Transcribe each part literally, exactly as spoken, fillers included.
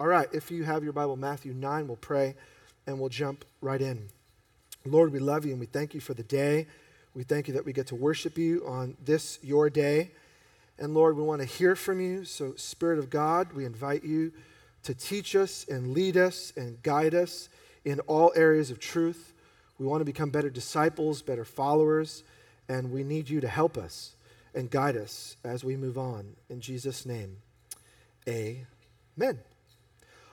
All right, if you have your Bible, Matthew nine, we'll pray and we'll jump right in. Lord, we love you and we thank you for the day. We thank you that we get to worship you on this, your day. And Lord, we want to hear from you. So Spirit of God, we invite you to teach us and lead us and guide us in all areas of truth. We want to become better disciples, better followers, and we need you to help us and guide us as we move on. In Jesus' name, amen.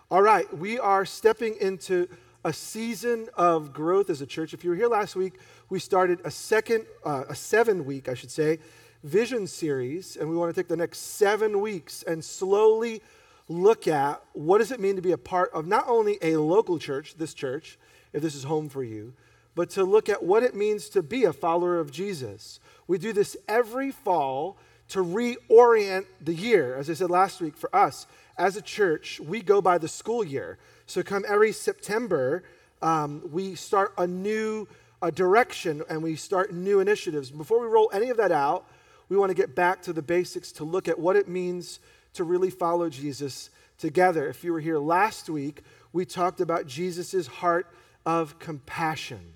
All right, we are stepping into a season of growth as a church. If you were here last week, we started a second, uh, a seven-week, I should say, vision series, and we want to take the next seven weeks and slowly look at what does it mean to be a part of not only a local church, this church, if this is home for you, but to look at what it means to be a follower of Jesus. We do this every fall to reorient the year. As I said last week, for us as a church, we go by the school year. So come every September, um, we start a new a direction and we start new initiatives. Before we roll any of that out, we want to get back to the basics to look at what it means to really follow Jesus together. If you were here last week, we talked about Jesus' heart of compassion.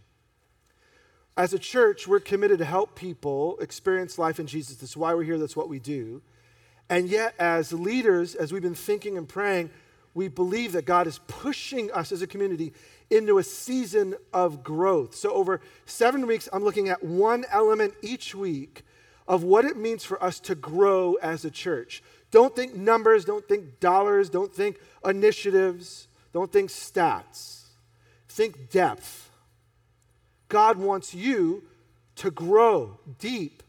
As a church, we're committed to help people experience life in Jesus. That's why we're here. That's what we do. And yet, as leaders, as we've been thinking and praying, we believe that God is pushing us as a community into a season of growth. So over seven weeks, I'm looking at one element each week of what it means for us to grow as a church. Don't think numbers, don't think dollars, don't think initiatives, don't think stats. Think depth. God wants you to grow deep.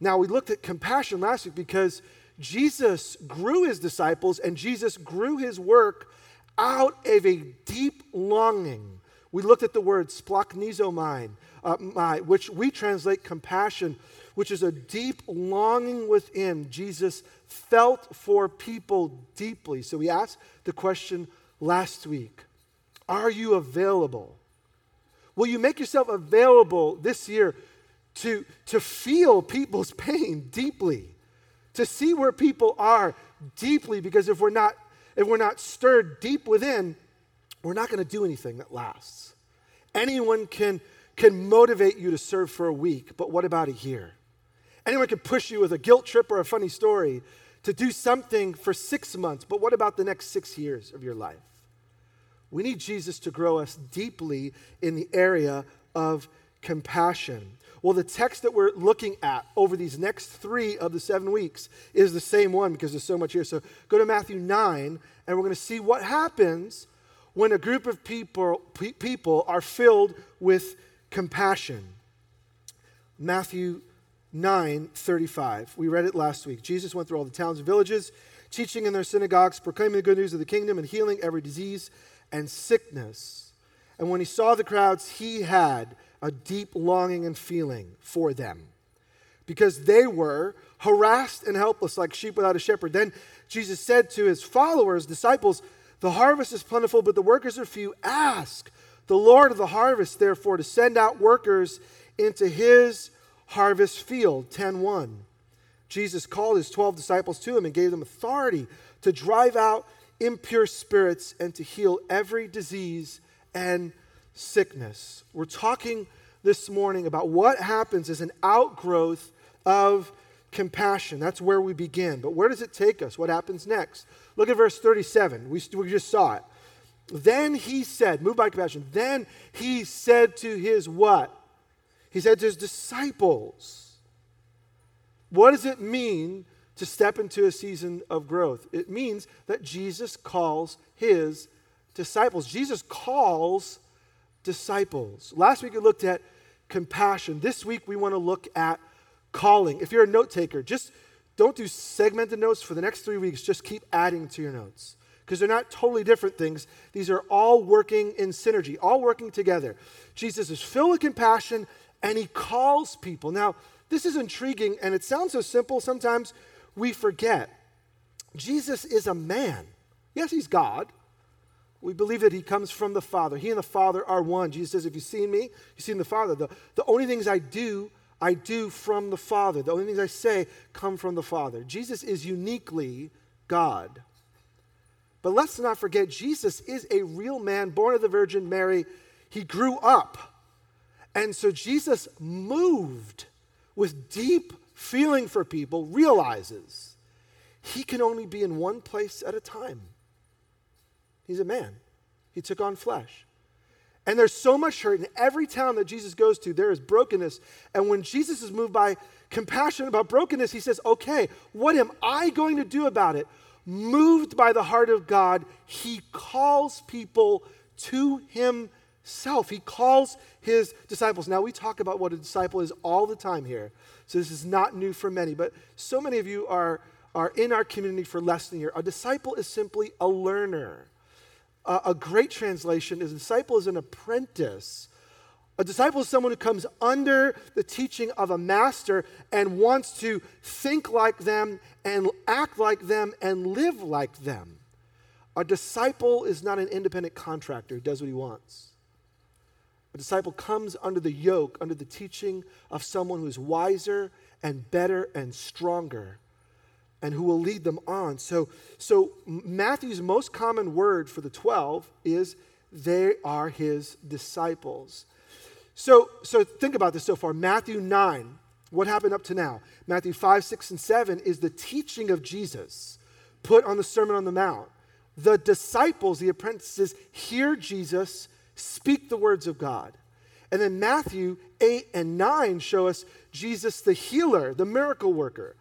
Now, we looked at compassion last week because Jesus grew his disciples and Jesus grew his work out of a deep longing. We looked at the word splachnizomai, uh, which we translate compassion, which is a deep longing within. Jesus felt for people deeply. So we asked the question last week, are you available? Will you make yourself available this year to, to feel people's pain deeply, to see where people are deeply? Because if we're not, if we're not stirred deep within, we're not going to do anything that lasts. Anyone can, can motivate you to serve for a week, but what about a year? Anyone can push you with a guilt trip or a funny story to do something for six months, but what about the next six years of your life? We need Jesus to grow us deeply in the area of compassion. Well, the text that we're looking at over these next three of the seven weeks is the same one because there's so much here. So go to Matthew nine, and we're going to see what happens when a group of people, pe- people are filled with compassion. Matthew nine thirty-five. We read it last week. Jesus went through all the towns and villages, teaching in their synagogues, proclaiming the good news of the kingdom, and healing every disease and sickness. And when he saw the crowds, he had a deep longing and feeling for them because they were harassed and helpless like sheep without a shepherd. Then Jesus said to his followers, disciples, the harvest is plentiful, but the workers are few. Ask the Lord of the harvest, therefore, to send out workers into his harvest field. ten one. Jesus called his twelve disciples to him and gave them authority to drive out impure spirits and to heal every disease and sickness. We're talking this morning about what happens as an outgrowth of compassion. That's where we begin. But where does it take us? What happens next? Look at verse thirty-seven. We, we just saw it. Then he said, moved by compassion, then he said to his what? He said to his disciples. What does it mean to step into a season of growth? It means that Jesus calls his disciples. Jesus calls disciples. Last week we looked at compassion. This week we want to look at calling. If you're a note taker, just don't do segmented notes for the next three weeks. Just keep adding to your notes because they're not totally different things. These are all working in synergy, all working together. Jesus is filled with compassion and he calls people. Now, this is intriguing and it sounds so simple sometimes. We forget. Jesus is a man. Yes, he's God. We believe that he comes from the Father. He and the Father are one. Jesus says, if you've seen me, you've seen the Father. The, the only things I do, I do from the Father. The only things I say come from the Father. Jesus is uniquely God. But let's not forget, Jesus is a real man born of the Virgin Mary. He grew up. And so Jesus, moved with deep feeling for people, realizes he can only be in one place at a time. He's a man. He took on flesh. And there's so much hurt in every town that Jesus goes to. There is brokenness. And when Jesus is moved by compassion about brokenness, he says, okay, what am I going to do about it? Moved by the heart of God, he calls people to himself. He calls his disciples. Now, we talk about what a disciple is all the time here, so this is not new for many, but so many of you are, are in our community for less than a year. A disciple is simply a learner. Uh, a great translation is a disciple is an apprentice. A disciple is someone who comes under the teaching of a master and wants to think like them and act like them and live like them. A disciple is not an independent contractor who does what he wants. A disciple comes under the yoke, under the teaching of someone who is wiser and better and stronger and who will lead them on. So, so Matthew's most common word for the twelve is they are his disciples. So, so think about this so far. Matthew nine, what happened up to now? Matthew five, six, and seven is the teaching of Jesus put on the Sermon on the Mount. The disciples, the apprentices, hear Jesus speak the words of God. And then Matthew eight and nine show us Jesus the healer, the miracle worker.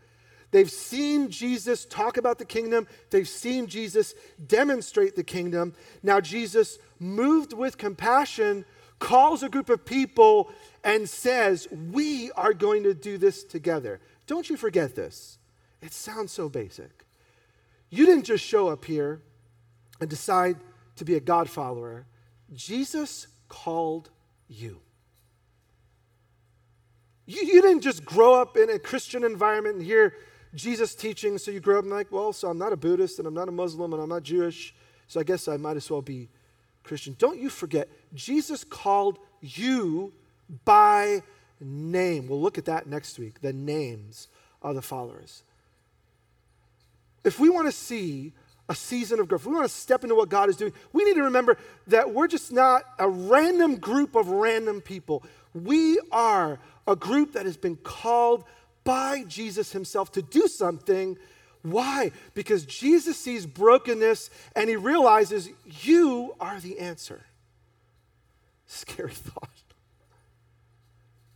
They've seen Jesus talk about the kingdom. They've seen Jesus demonstrate the kingdom. Now Jesus, moved with compassion, calls a group of people and says, we are going to do this together. Don't you forget this. It sounds so basic. You didn't just show up here and decide to be a God follower. Jesus called you. You, you didn't just grow up in a Christian environment and hear Jesus teaching, so you grow up and like, well, so I'm not a Buddhist and I'm not a Muslim and I'm not Jewish, so I guess I might as well be Christian. Don't you forget, Jesus called you by name. We'll look at that next week, the names of the followers. If we want to see a season of growth, if we want to step into what God is doing, we need to remember that we're just not a random group of random people. We are a group that has been called by Jesus himself to do something. Why? Because Jesus sees brokenness and he realizes you are the answer. Scary thought.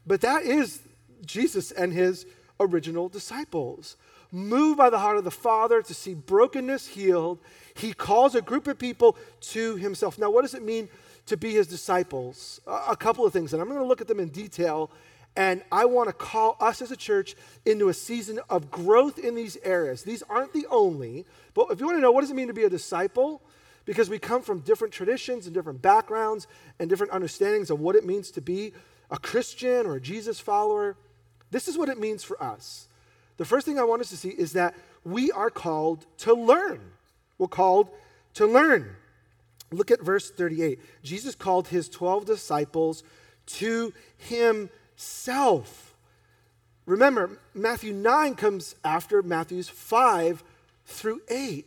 But that is Jesus and his original disciples. Moved by the heart of the Father to see brokenness healed, he calls a group of people to himself. Now, what does it mean to be his disciples? A couple of things, and I'm going to look at them in detail. And I want to call us as a church into a season of growth in these areas. These aren't the only, but if you want to know what does it mean to be a disciple, because we come from different traditions and different backgrounds and different understandings of what it means to be a Christian or a Jesus follower, this is what it means for us. The first thing I want us to see is that we are called to learn. We're called to learn. Look at verse thirty-eight. Jesus called his twelve disciples to himself. Self. Remember, Matthew nine comes after Matthews five through eight.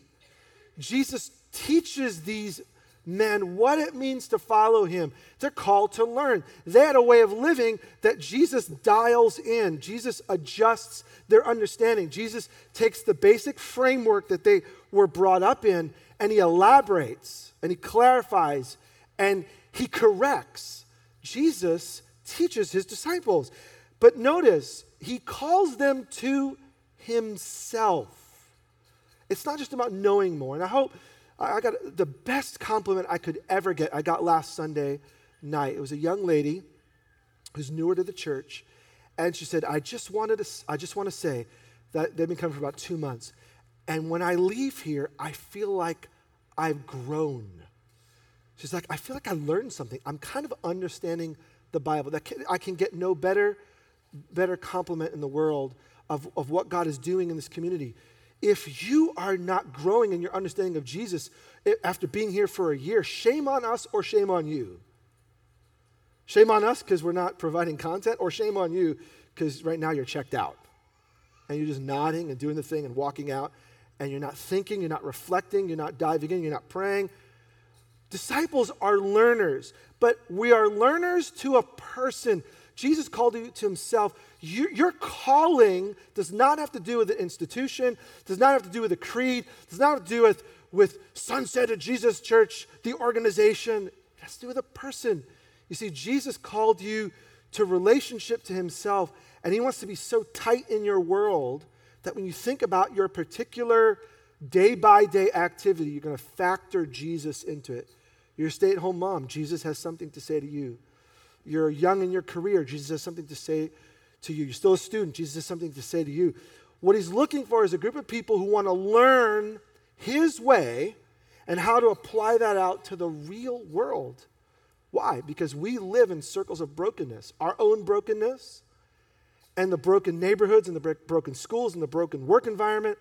Jesus teaches these men what it means to follow him. They're called to learn. They had a way of living that Jesus dials in. Jesus adjusts their understanding. Jesus takes the basic framework that they were brought up in and he elaborates and he clarifies and he corrects. Jesus teaches his disciples. But notice, he calls them to himself. It's not just about knowing more. And I hope I got the best compliment I could ever get. I got last Sunday night. It was a young lady who's newer to the church. And she said, I just wanted to, I just want to say that they've been coming for about two months. And when I leave here, I feel like I've grown. She's like, I feel like I learned something. I'm kind of understanding the Bible. That can, I can get no better, better compliment in the world of, of what God is doing in this community. If you are not growing in your understanding of Jesus after being here for a year, shame on us or shame on you. Shame on us because we're not providing content, or shame on you because right now you're checked out and you're just nodding and doing the thing and walking out and you're not thinking, you're not reflecting, you're not diving in, you're not praying. Disciples are learners, but we are learners to a person. Jesus called you to himself. You, your calling does not have to do with the institution, does not have to do with the creed, does not have to do with, with Sunset of Jesus Church, the organization. It has to do with a person. You see, Jesus called you to relationship to himself, and he wants to be so tight in your world that when you think about your particular day-by-day activity, you're going to factor Jesus into it. You're a stay-at-home mom. Jesus has something to say to you. You're young in your career. Jesus has something to say to you. You're still a student. Jesus has something to say to you. What he's looking for is a group of people who want to learn his way and how to apply that out to the real world. Why? Because we live in circles of brokenness, our own brokenness, and the broken neighborhoods and the broken schools and the broken work environment.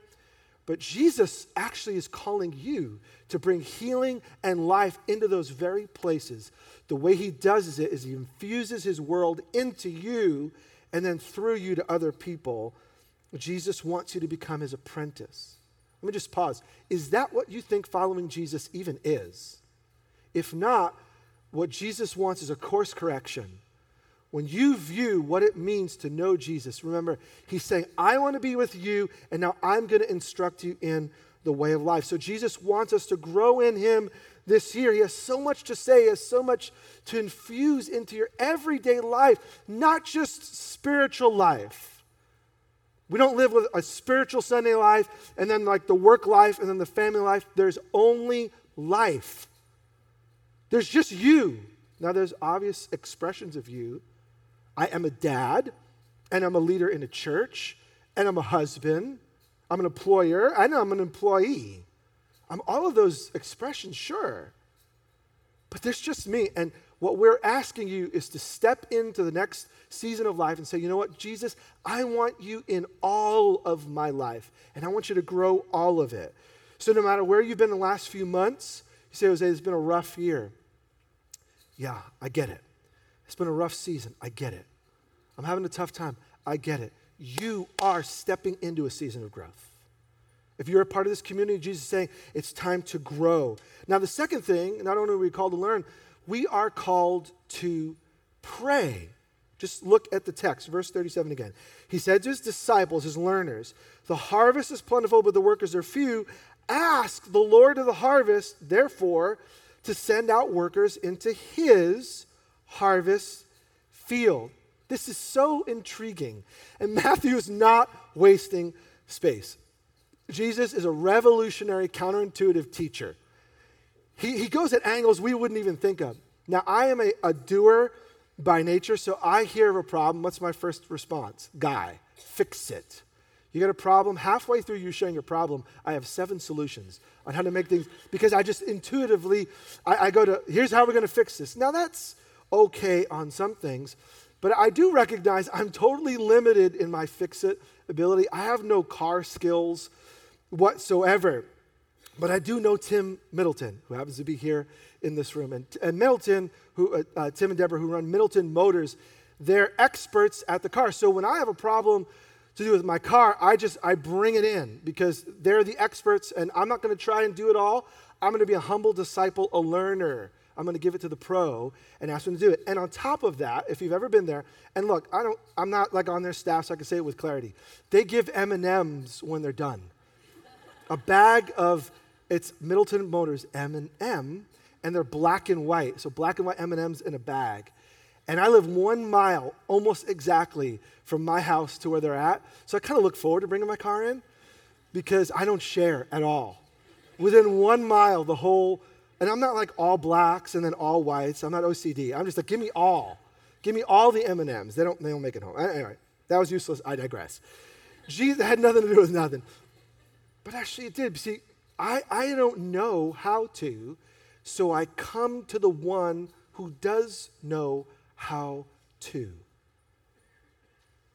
But Jesus actually is calling you to bring healing and life into those very places. The way he does it is he infuses his world into you and then through you to other people. Jesus wants you to become his apprentice. Let me just pause. Is that what you think following Jesus even is? If not, what Jesus wants is a course correction. When you view what it means to know Jesus, remember, he's saying, I want to be with you, and now I'm going to instruct you in the way of life. So Jesus wants us to grow in him this year. He has so much to say. He has so much to infuse into your everyday life, not just spiritual life. We don't live with a spiritual Sunday life, and then like the work life, and then the family life. There's only life. There's just you. Now, there's obvious expressions of you. I am a dad, and I'm a leader in a church, and I'm a husband, I'm an employer, and I'm an employee. I'm all of those expressions, sure. But there's just me, and what we're asking you is to step into the next season of life and say, you know what, Jesus, I want you in all of my life, and I want you to grow all of it. So no matter where you've been the last few months, you say, Jose, it's been a rough year. Yeah, I get it. It's been a rough season. I get it. I'm having a tough time. I get it. You are stepping into a season of growth. If you're a part of this community, Jesus is saying it's time to grow. Now, the second thing, not only are we called to learn, we are called to pray. Just look at the text, verse thirty-seven again. He said to his disciples, his learners, the harvest is plentiful, but the workers are few. Ask the Lord of the harvest, therefore, to send out workers into his harvest field. This is so intriguing. And Matthew is not wasting space. Jesus is a revolutionary, counterintuitive teacher. He, he goes at angles we wouldn't even think of. Now, I am a, a doer by nature, so I hear of a problem. What's my first response? Guy, fix it. You got a problem? Halfway through you sharing your problem, I have seven solutions on how to make things, because I just intuitively, I, I go to, here's how we're going to fix this. Now, that's okay on some things, but I do recognize I'm totally limited in my fix-it ability. I have no car skills whatsoever, but I do know Tim Middleton, who happens to be here in this room, and, and Middleton, who uh, uh, Tim and Deborah, who run Middleton Motors, they're experts at the car. So when I have a problem to do with my car, I just, I bring it in because they're the experts, and I'm not going to try and do it all. I'm going to be a humble disciple, a learner. I'm going to give it to the pro and ask them to do it. And on top of that, if you've ever been there, and look, I don't, I'm not like on their staff, so I can say it with clarity. They give M and M's when they're done. A bag of, it's Middleton Motors M and M, and they're black and white. So black and white M and M's in a bag. And I live one mile almost exactly from my house to where they're at. So I kind of look forward to bringing my car in because I don't share at all. Within one mile, the whole. And I'm not like all blacks and then all whites. I'm not O C D. I'm just like, give me all. Give me all the M and M's. They don't, they don't make it home. Anyway, that was useless. I digress. Jesus, that had nothing to do with nothing. But actually it did. See, I, I don't know how to, so I come to the one who does know how to.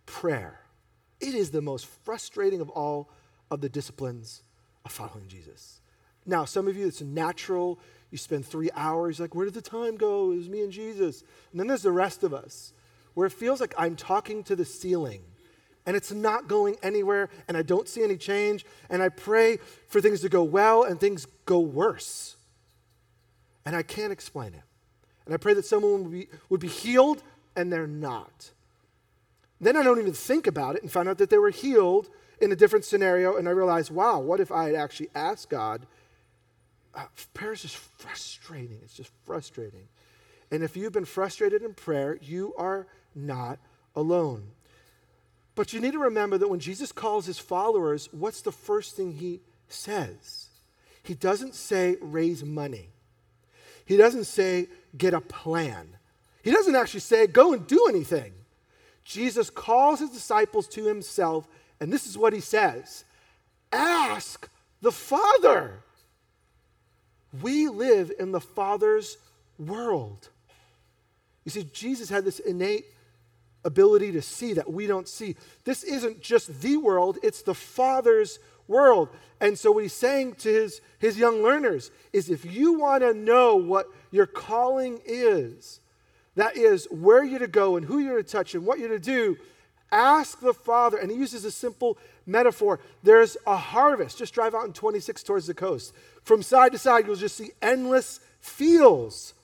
Prayer. It is the most frustrating of all of the disciplines of following Jesus. Now, some of you, it's natural. You spend three hours, like, where did the time go? It was me and Jesus. And then there's the rest of us, where it feels like I'm talking to the ceiling, and it's not going anywhere, and I don't see any change, and I pray for things to go well and things go worse. And I can't explain it. And I pray that someone would be, would be healed, and they're not. Then I don't even think about it and find out that they were healed in a different scenario, and I realize, wow, what if I had actually asked God? Uh, prayer is just frustrating. It's just frustrating. And if you've been frustrated in prayer, you are not alone. But you need to remember that when Jesus calls his followers, what's the first thing he says? He doesn't say, raise money. He doesn't say, get a plan. He doesn't actually say, go and do anything. Jesus calls his disciples to himself, and this is what he says: ask the Father. We live in the Father's world. You see, Jesus had this innate ability to see that we don't see. This isn't just the world, it's the Father's world. And so what he's saying to his, his young learners is, if you want to know what your calling is, that is, where you're to go and who you're to touch and what you're to do, ask the Father. And he uses a simple metaphor. There's a harvest. Just drive out in twenty-six towards the coast. From side to side, you'll just see endless fields.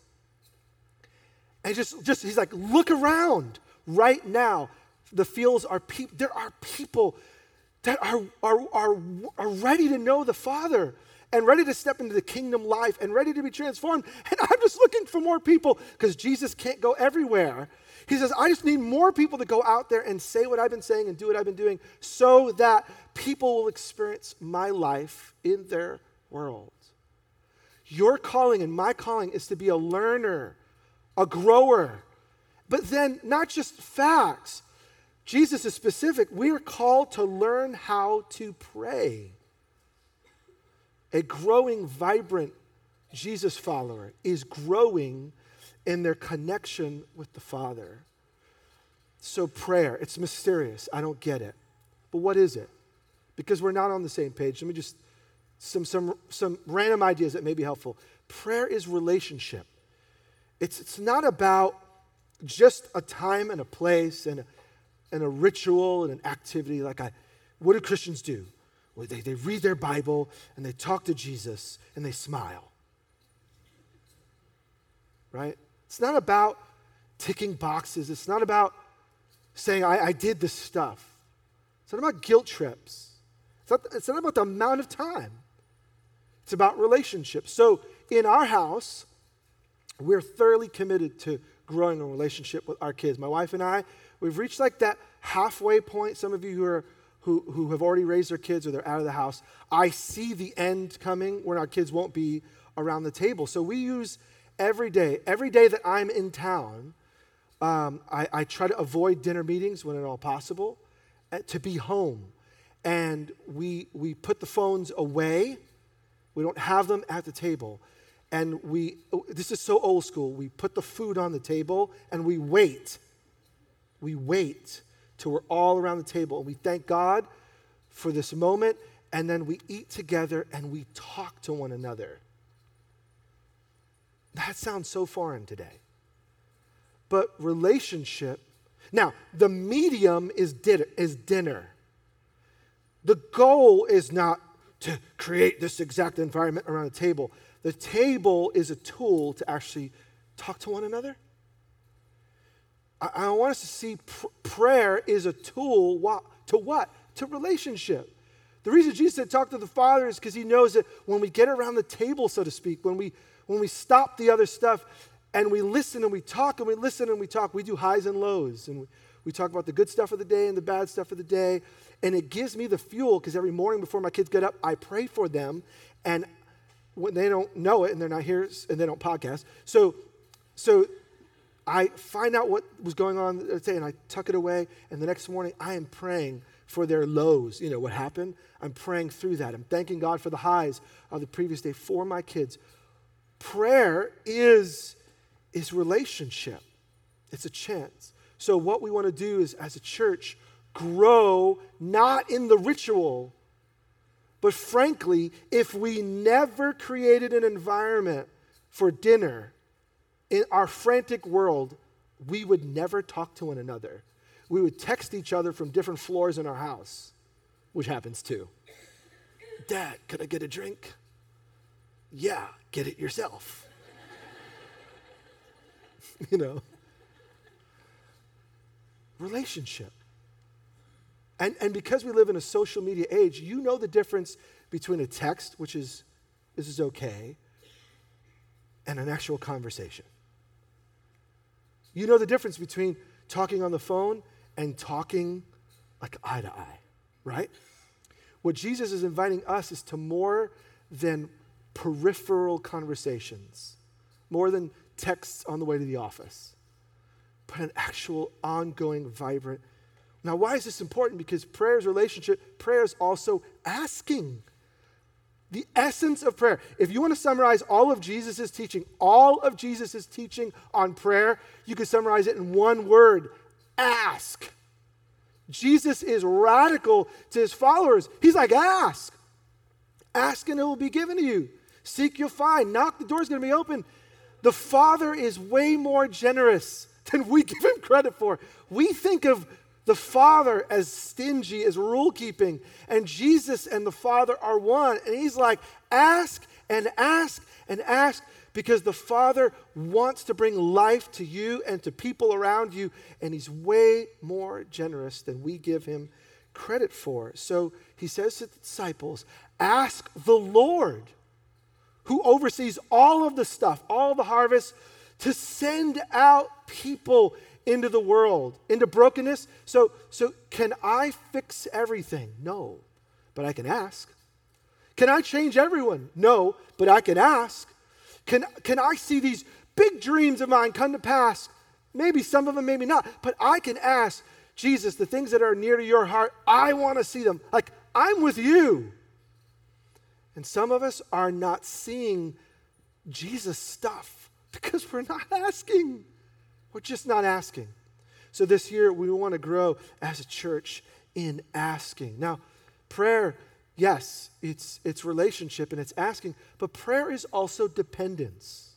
And just, just he's like, look around right now. The fields are people. There are people that are, are, are, are ready to know the Father, and ready to step into the kingdom life, and ready to be transformed. And I'm just looking for more people, because Jesus can't go everywhere. He says, I just need more people to go out there and say what I've been saying and do what I've been doing, so that people will experience my life in their world. Your calling and my calling is to be a learner, a grower, but then not just facts. Jesus is specific. We are called to learn how to pray. A growing, vibrant Jesus follower is growing in their connection with the Father. So prayer, it's mysterious. I don't get it. But what is it? Because we're not on the same page. Let me just, some some some random ideas that may be helpful. Prayer is relationship. It's, it's not about just a time and a place and a, and a ritual and an activity. Like, I, what do Christians do? Well, they, they read their Bible, and they talk to Jesus, and they smile. Right? It's not about ticking boxes. It's not about saying, I, I did this stuff. It's not about guilt trips. It's not, it's not about the amount of time. It's about relationships. So in our house, we're thoroughly committed to growing a relationship with our kids. My wife and I, we've reached like that halfway point. Some of you who are Who, who have already raised their kids or they're out of the house, I see the end coming when our kids won't be around the table. So we use every day, every day that I'm in town, um, I, I try to avoid dinner meetings when at all possible, uh, to be home. And we we put the phones away. We don't have them at the table. And we, this is so old school, we put the food on the table and we wait. We wait. So we're all around the table, and we thank God for this moment, and then we eat together and we talk to one another. That sounds so foreign today. But relationship, now the medium is dinner, is dinner. The goal is not to create this exact environment around a table. The table is a tool to actually talk to one another. I want us to see pr- prayer is a tool wa- to what? To relationship. The reason Jesus said talk to the Father is because he knows that when we get around the table, so to speak, when we when we stop the other stuff and we listen and we talk and we listen and we talk, we do highs and lows. And we, we talk about the good stuff of the day and the bad stuff of the day. And it gives me the fuel, because every morning before my kids get up, I pray for them. And when they don't know it and they're not here and they don't podcast. So, so... I find out what was going on the day and I tuck it away, and the next morning I am praying for their lows. You know what happened? I'm praying through that. I'm thanking God for the highs of the previous day for my kids. Prayer is, is relationship. It's a chance. So what we want to do is, as a church, grow not in the ritual, but frankly, if we never created an environment for dinner, in our frantic world, we would never talk to one another. we would text each other from different floors in our house, which happens too. Dad, could I get a drink? Yeah, get it yourself. You know? Relationship. And and because we live in a social media age, you know the difference between a text, which is, this is okay, and an actual conversation. You know the difference between talking on the phone and talking like eye to eye, right? What Jesus is inviting us is to more than peripheral conversations, more than texts on the way to the office, but an actual ongoing, vibrant. Now, why is this important? Because prayer is relationship. Prayer is also asking. The essence of prayer. If you want to summarize all of Jesus' teaching, all of Jesus' teaching on prayer, you could summarize it in one word: ask. Jesus is radical to his followers. He's like, ask. Ask and it will be given to you. Seek, you'll find. Knock, the door's going to be open. The Father is way more generous than we give him credit for. We think of the Father as stingy, as rule-keeping, and Jesus and the Father are one. And he's like, ask and ask and ask, because the Father wants to bring life to you and to people around you, and he's way more generous than we give him credit for. So he says to the disciples, ask the Lord, who oversees all of the stuff, all of the harvest, to send out people into the world, into brokenness. So, so can I fix everything? No, but I can ask. Can I change everyone? No, but I can ask. Can, can I see these big dreams of mine come to pass? Maybe some of them, maybe not, but I can ask. Jesus, the things that are near to your heart, I want to see them. Like, I'm with you. And some of us are not seeing Jesus stuff because we're not asking. We're just not asking. So this year, we want to grow as a church in asking. Now, prayer, yes, it's, it's relationship and it's asking, but prayer is also dependence.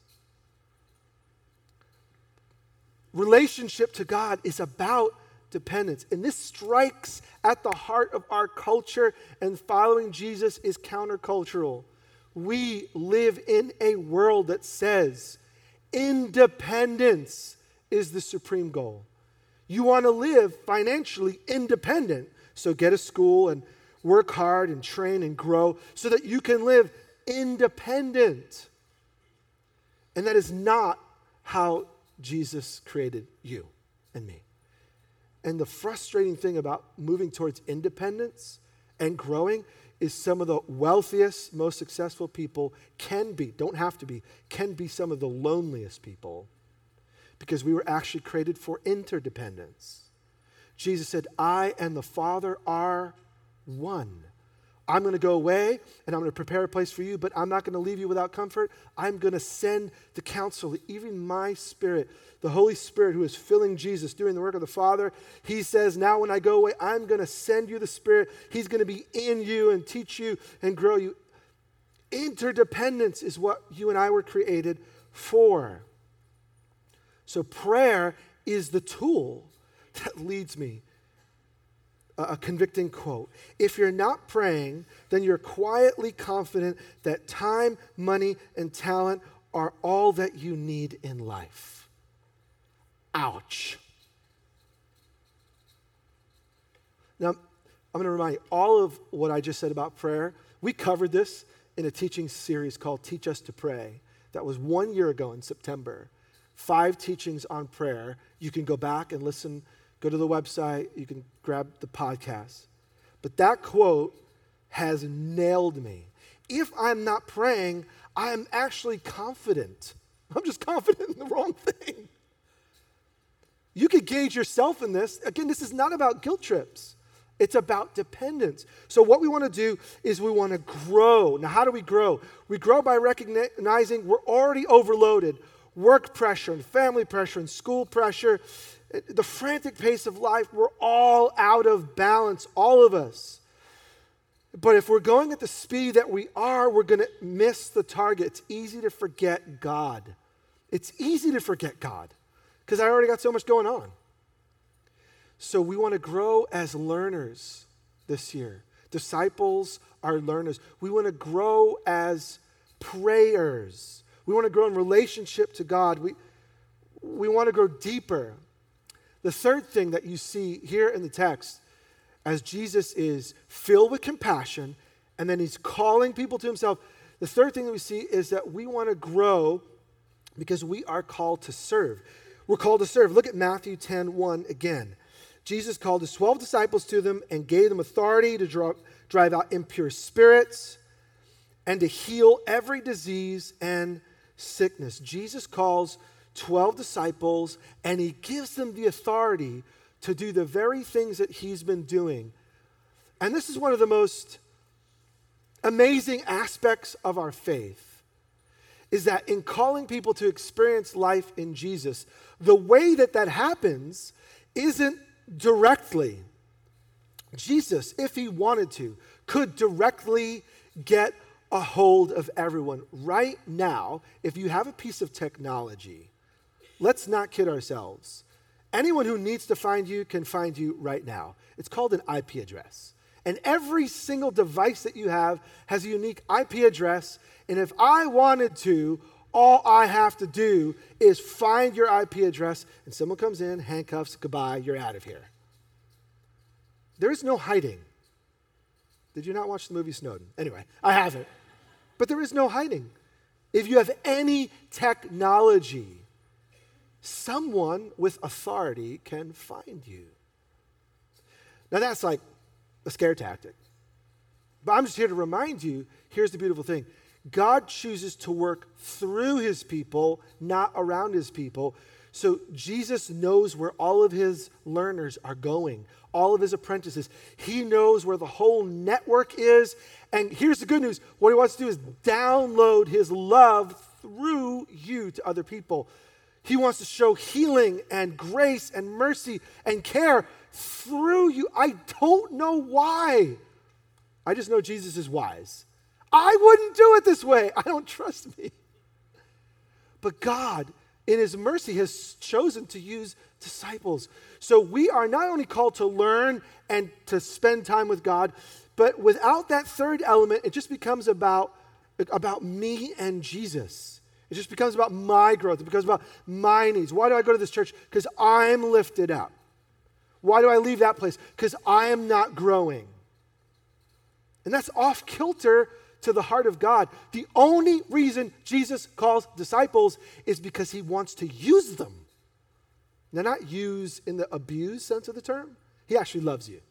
Relationship to God is about dependence. And this strikes at the heart of our culture, and following Jesus is countercultural. We live in a world that says independence is the supreme goal. You want to live financially independent, so get a school and work hard and train and grow so that you can live independent. And that is not how Jesus created you and me. And the frustrating thing about moving towards independence and growing is some of the wealthiest, most successful people can be, don't have to be, can be some of the loneliest people, because we were actually created for interdependence. Jesus said, I and the Father are one. I'm going to go away and I'm going to prepare a place for you, but I'm not going to leave you without comfort. I'm going to send the counselor, even my Spirit, the Holy Spirit who is filling Jesus, doing the work of the Father. He says, now when I go away, I'm going to send you the Spirit. He's going to be in you and teach you and grow you. Interdependence is what you and I were created for. So prayer is the tool that leads me. A convicting quote: if you're not praying, then you're quietly confident that time, money, and talent are all that you need in life. Ouch. Now, I'm going to remind you, all of what I just said about prayer, we covered this in a teaching series called Teach Us to Pray. That was one year ago in September. Five teachings on prayer. You can go back and listen. Go to the website. You can grab the podcast. But that quote has nailed me. If I'm not praying, I am actually confident. I'm just confident in the wrong thing. You could gauge yourself in this. Again, this is not about guilt trips. It's about dependence. So what we want to do is we want to grow. Now, how do we grow? We grow by recognizing we're already overloaded. Work pressure and family pressure and school pressure, the frantic pace of life, we're all out of balance, all of us. But if we're going at the speed that we are, we're going to miss the target. It's easy to forget God. It's easy to forget God because I already got so much going on. So we want to grow as learners this year. Disciples are learners. We want to grow as prayers. We want to grow in relationship to God. We, we want to grow deeper. The third thing that you see here in the text, as Jesus is filled with compassion, and then he's calling people to himself, the third thing that we see is that we want to grow because we are called to serve. We're called to serve. Look at Matthew ten one again. Jesus called his twelve disciples to them and gave them authority to draw, drive out impure spirits and to heal every disease and sickness. Jesus calls twelve disciples and he gives them the authority to do the very things that he's been doing. And this is one of the most amazing aspects of our faith, is that in calling people to experience life in Jesus, the way that that happens isn't directly. Jesus, if he wanted to, could directly get a hold of everyone. Right now, if you have a piece of technology, let's not kid ourselves. Anyone who needs to find you can find you right now. It's called an I P address. And every single device that you have has a unique I P address. And if I wanted to, all I have to do is find your I P address, and someone comes in, handcuffs, goodbye, you're out of here. There is no hiding. Did you not watch the movie Snowden? Anyway, I haven't. But there is no hiding. If you have any technology, someone with authority can find you. Now that's like a scare tactic. But I'm just here to remind you, here's the beautiful thing. God chooses to work through his people, not around his people. So Jesus knows where all of his learners are going, all of his apprentices. He knows where the whole network is. And here's the good news. What he wants to do is download his love through you to other people. He wants to show healing and grace and mercy and care through you. I don't know why. I just know Jesus is wise. I wouldn't do it this way. I don't trust me. But God, in his mercy, has chosen to use disciples. So we are not only called to learn and to spend time with God, but without that third element, it just becomes about, about me and Jesus. It just becomes about my growth. It becomes about my needs. Why do I go to this church? Because I'm lifted up. Why do I leave that place? Because I am not growing. And that's off kilter to the heart of God. The only reason Jesus calls disciples is because he wants to use them. Now, not use in the abuse sense of the term. He actually loves you.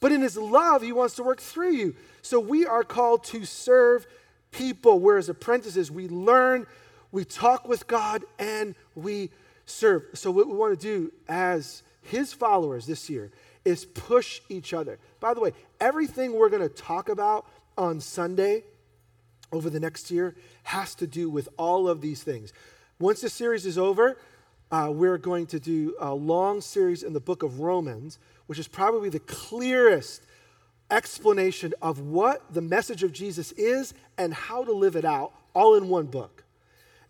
But in his love, he wants to work through you. So we are called to serve people. We're as apprentices. We learn, we talk with God, and we serve. So what we want to do as his followers this year is push each other. By the way, everything we're going to talk about on Sunday over the next year has to do with all of these things. Once this series is over, uh, we're going to do a long series in the book of Romans, which is probably the clearest explanation of what the message of Jesus is and how to live it out, all in one book.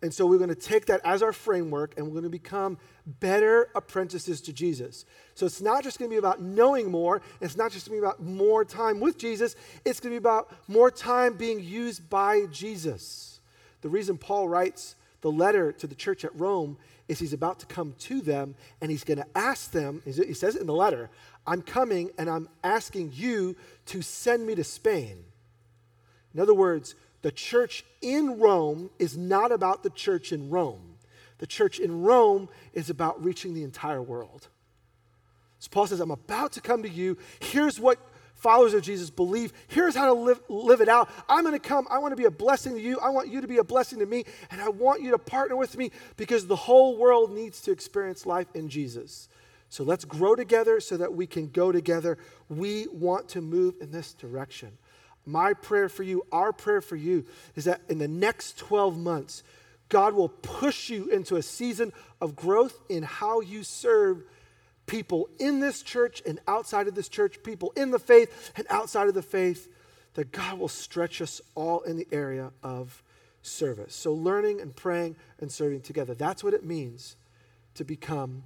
And so we're going to take that as our framework, and we're going to become better apprentices to Jesus. So it's not just going to be about knowing more. It's not just going to be about more time with Jesus. It's going to be about more time being used by Jesus. The reason Paul writes the letter to the church at Rome is he's about to come to them, and he's going to ask them, he says it in the letter, I'm coming and I'm asking you to send me to Spain. In other words, the church in Rome is not about the church in Rome. The church in Rome is about reaching the entire world. So Paul says, I'm about to come to you. Here's what followers of Jesus believe. Here's how to live, live it out. I'm going to come. I want to be a blessing to you. I want you to be a blessing to me. And I want you to partner with me because the whole world needs to experience life in Jesus. So let's grow together so that we can go together. We want to move in this direction. My prayer for you, our prayer for you, is that in the next twelve months, God will push you into a season of growth in how you serve people in this church and outside of this church, people in the faith and outside of the faith, that God will stretch us all in the area of service. So learning and praying and serving together, that's what it means to become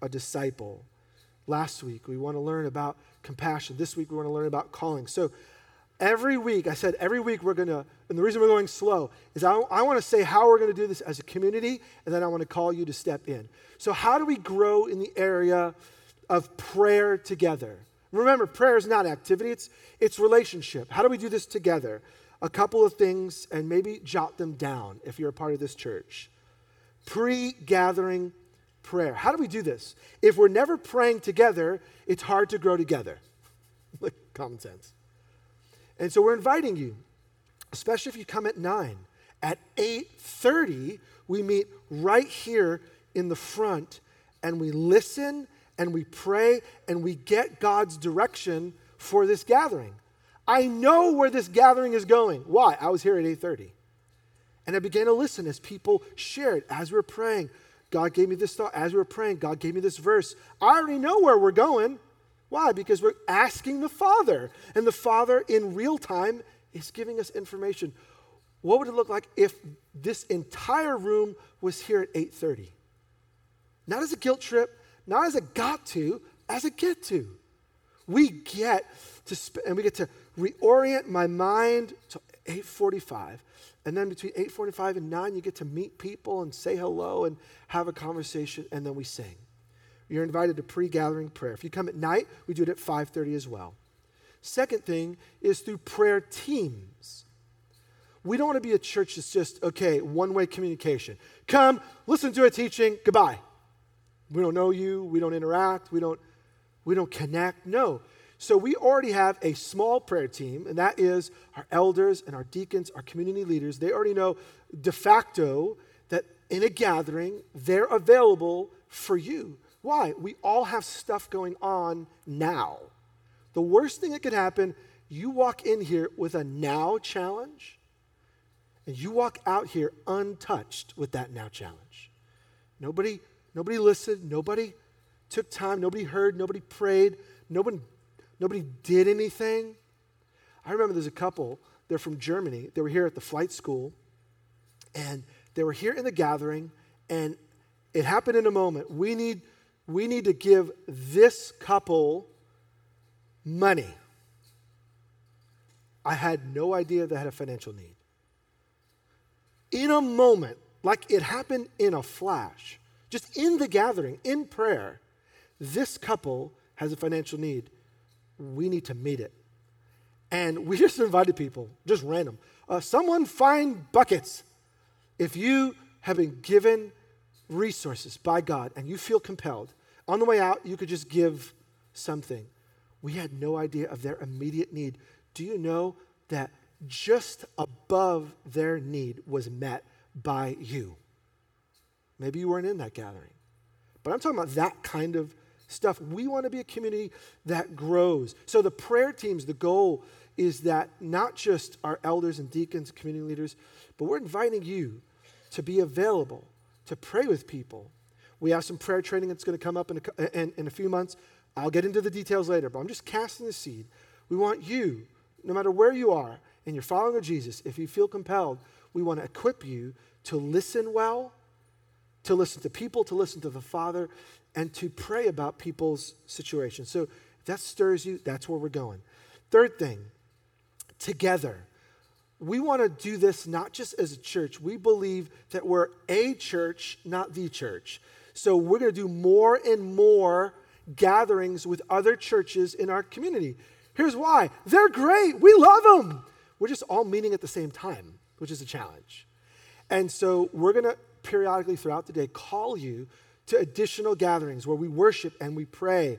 a disciple. Last week, we want to learn about compassion. This week, we want to learn about calling. So every week, I said every week we're going to, and the reason we're going slow is I, I want to say how we're going to do this as a community, and then I want to call you to step in. So how do we grow in the area of prayer together? Remember, prayer is not activity, it's, it's relationship. How do we do this together? A couple of things, and maybe jot them down if you're a part of this church. Pre-gathering prayer. How do we do this? If we're never praying together, it's hard to grow together. Like, common sense. And so we're inviting you, especially if you come at nine. At eight thirty, we meet right here in the front, and we listen, and we pray, and we get God's direction for this gathering. I know where this gathering is going. Why? I was here at eight thirty. And I began to listen as people shared, as we were praying. God gave me this thought. As we were praying, God gave me this verse. I already know where we're going. Why? Because we're asking the Father. And the Father in real time is giving us information. What would it look like if this entire room was here at eight thirty? Not as a guilt trip, not as a got to, as a get to. We get to, sp- and we get to reorient my mind to eight forty-five. And then between eight forty-five and nine, you get to meet people and say hello and have a conversation, and then we sing. You're invited to pre-gathering prayer. If you come at night, we do it at five thirty as well. Second thing is through prayer teams. We don't want to be a church that's just, okay, one-way communication. Come, listen to a teaching, goodbye. We don't know you, we don't interact, we don't, we don't connect, no. So we already have a small prayer team, and that is our elders and our deacons, our community leaders. They already know de facto that in a gathering, they're available for you. Why? We all have stuff going on now. The worst thing that could happen, you walk in here with a now challenge, and you walk out here untouched with that now challenge. Nobody, nobody listened, nobody took time, nobody heard, nobody prayed, nobody Nobody did anything. I remember there's a couple, they're from Germany. They were here at the flight school, and they were here in the gathering, and it happened in a moment. We need, we need to give this couple money. I had no idea they had a financial need. In a moment, like it happened in a flash, just in the gathering, in prayer, this couple has a financial need. We need to meet it. And we just invited people, just random. Uh, someone find buckets. If you have been given resources by God and you feel compelled, on the way out, you could just give something. We had no idea of their immediate need. Do you know that just above their need was met by you? Maybe you weren't in that gathering. But I'm talking about that kind of stuff. We want to be a community that grows. So the prayer teams, the goal is that not just our elders and deacons, community leaders, but we're inviting you to be available, to pray with people. We have some prayer training that's going to come up in a, in, in a few months. I'll get into the details later, but I'm just casting the seed. We want you, no matter where you are, and you're following Jesus, if you feel compelled, we want to equip you to listen well, to listen to people, to listen to the Father, and to pray about people's situations. So if that stirs you, that's where we're going. Third thing, together. We want to do this not just as a church. We believe that we're a church, not the church. So we're going to do more and more gatherings with other churches in our community. Here's why. They're great. We love them. We're just all meeting at the same time, which is a challenge. And so we're going to periodically throughout the day call you to additional gatherings where we worship and we pray.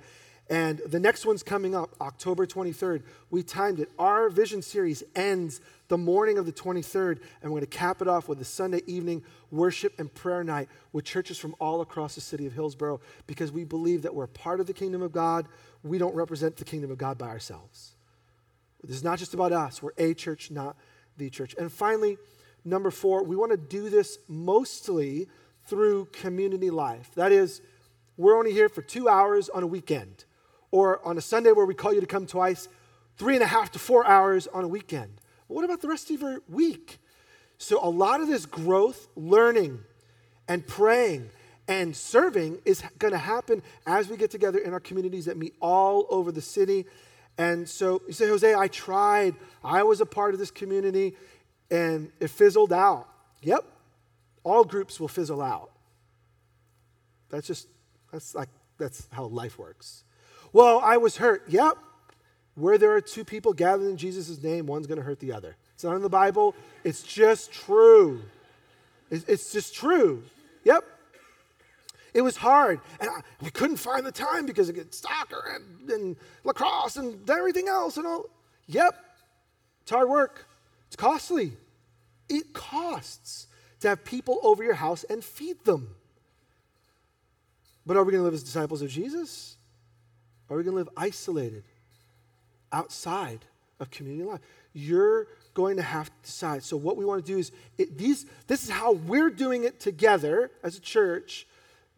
And the next one's coming up, October twenty-third. We timed it. Our vision series ends the morning of the twenty-third, and we're going to cap it off with a Sunday evening worship and prayer night with churches from all across the city of Hillsboro, because we believe that we're part of the kingdom of God. We don't represent the kingdom of God by ourselves. This is not just about us. We're a church, not the church. And finally, number four, we want to do this mostly through community life. That is, we're only here for two hours on a weekend, or on a Sunday where we call you to come twice, three and a half to four hours on a weekend. But what about the rest of your week? So a lot of this growth, learning, and praying, And serving is going to happen as we get together in our communities that meet all over the city. And so you say, Jose, I tried. I was a part of this community and it fizzled out. Yep. All groups will fizzle out. That's just, that's like, that's how life works. Well, I was hurt. Yep. Where there are two people gathered in Jesus' name, one's going to hurt the other. It's not in the Bible. It's just true. It's, it's just true. Yep. It was hard. And I, we couldn't find the time because it gets soccer and, and lacrosse and everything else and all. Yep. It's hard work. It's costly. It costs to have people over your house and feed them. But are we going to live as disciples of Jesus? Are we going to live isolated, outside of community life? You're going to have to decide. So what we want to do is, it, these. this is how we're doing it together as a church,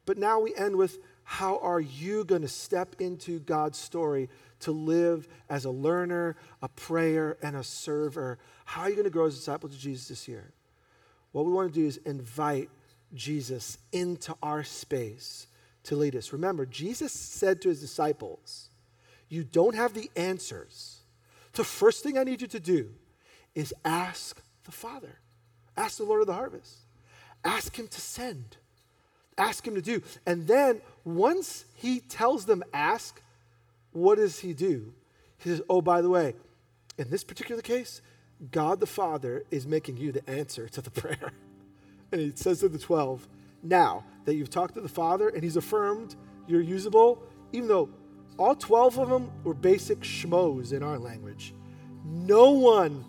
but now we end with, how are you going to step into God's story to live as a learner, a prayer, and a server? How are you going to grow as disciples of Jesus this year? What we want to do is invite Jesus into our space to lead us. Remember, Jesus said to his disciples, you don't have the answers. The first thing I need you to do is ask the Father. Ask the Lord of the harvest. Ask him to send. Ask him to do. And then once he tells them ask, what does he do? He says, oh, by the way, in this particular case, God the Father is making you the answer to the prayer. And he says to the twelve, now that you've talked to the Father and he's affirmed you're usable, even though all twelve of them were basic schmoes in our language. No one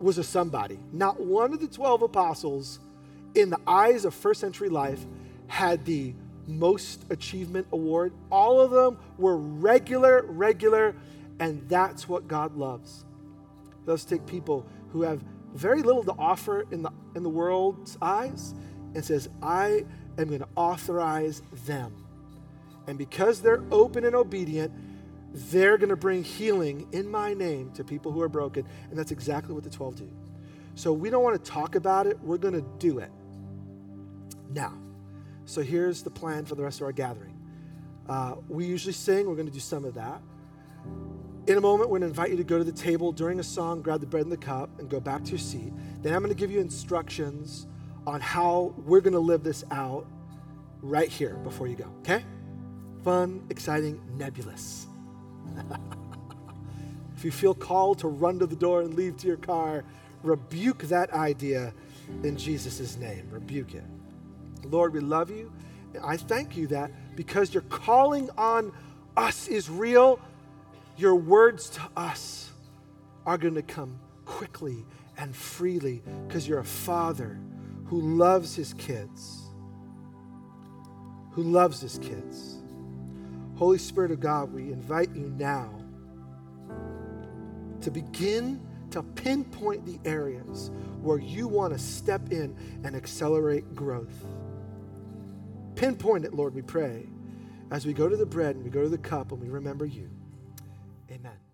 was a somebody. Not one of the twelve apostles in the eyes of first century life had the most achievement award. All of them were regular, regular, and that's what God loves. He loves to take people who have very little to offer in the in the world's eyes and says, I am going to authorize them. And because they're open and obedient, they're going to bring healing in my name to people who are broken. And that's exactly what the twelve do. So we don't want to talk about it. We're going to do it now. So here's the plan for the rest of our gathering. Uh, we usually sing. We're going to do some of that. In a moment, we're going to invite you to go to the table during a song, grab the bread and the cup, and go back to your seat. Then I'm going to give you instructions on how we're going to live this out right here before you go, okay? Fun, exciting, nebulous. If you feel called to run to the door and leave to your car, rebuke that idea in Jesus' name. Rebuke it. Lord, we love you. And I thank you that because your calling on us is real, your words to us are going to come quickly and freely because you're a father who loves his kids, who loves his kids. Holy Spirit of God, we invite you now to begin to pinpoint the areas where you want to step in and accelerate growth. Pinpoint it, Lord, we pray, as we go to the bread and we go to the cup and we remember you. Amen.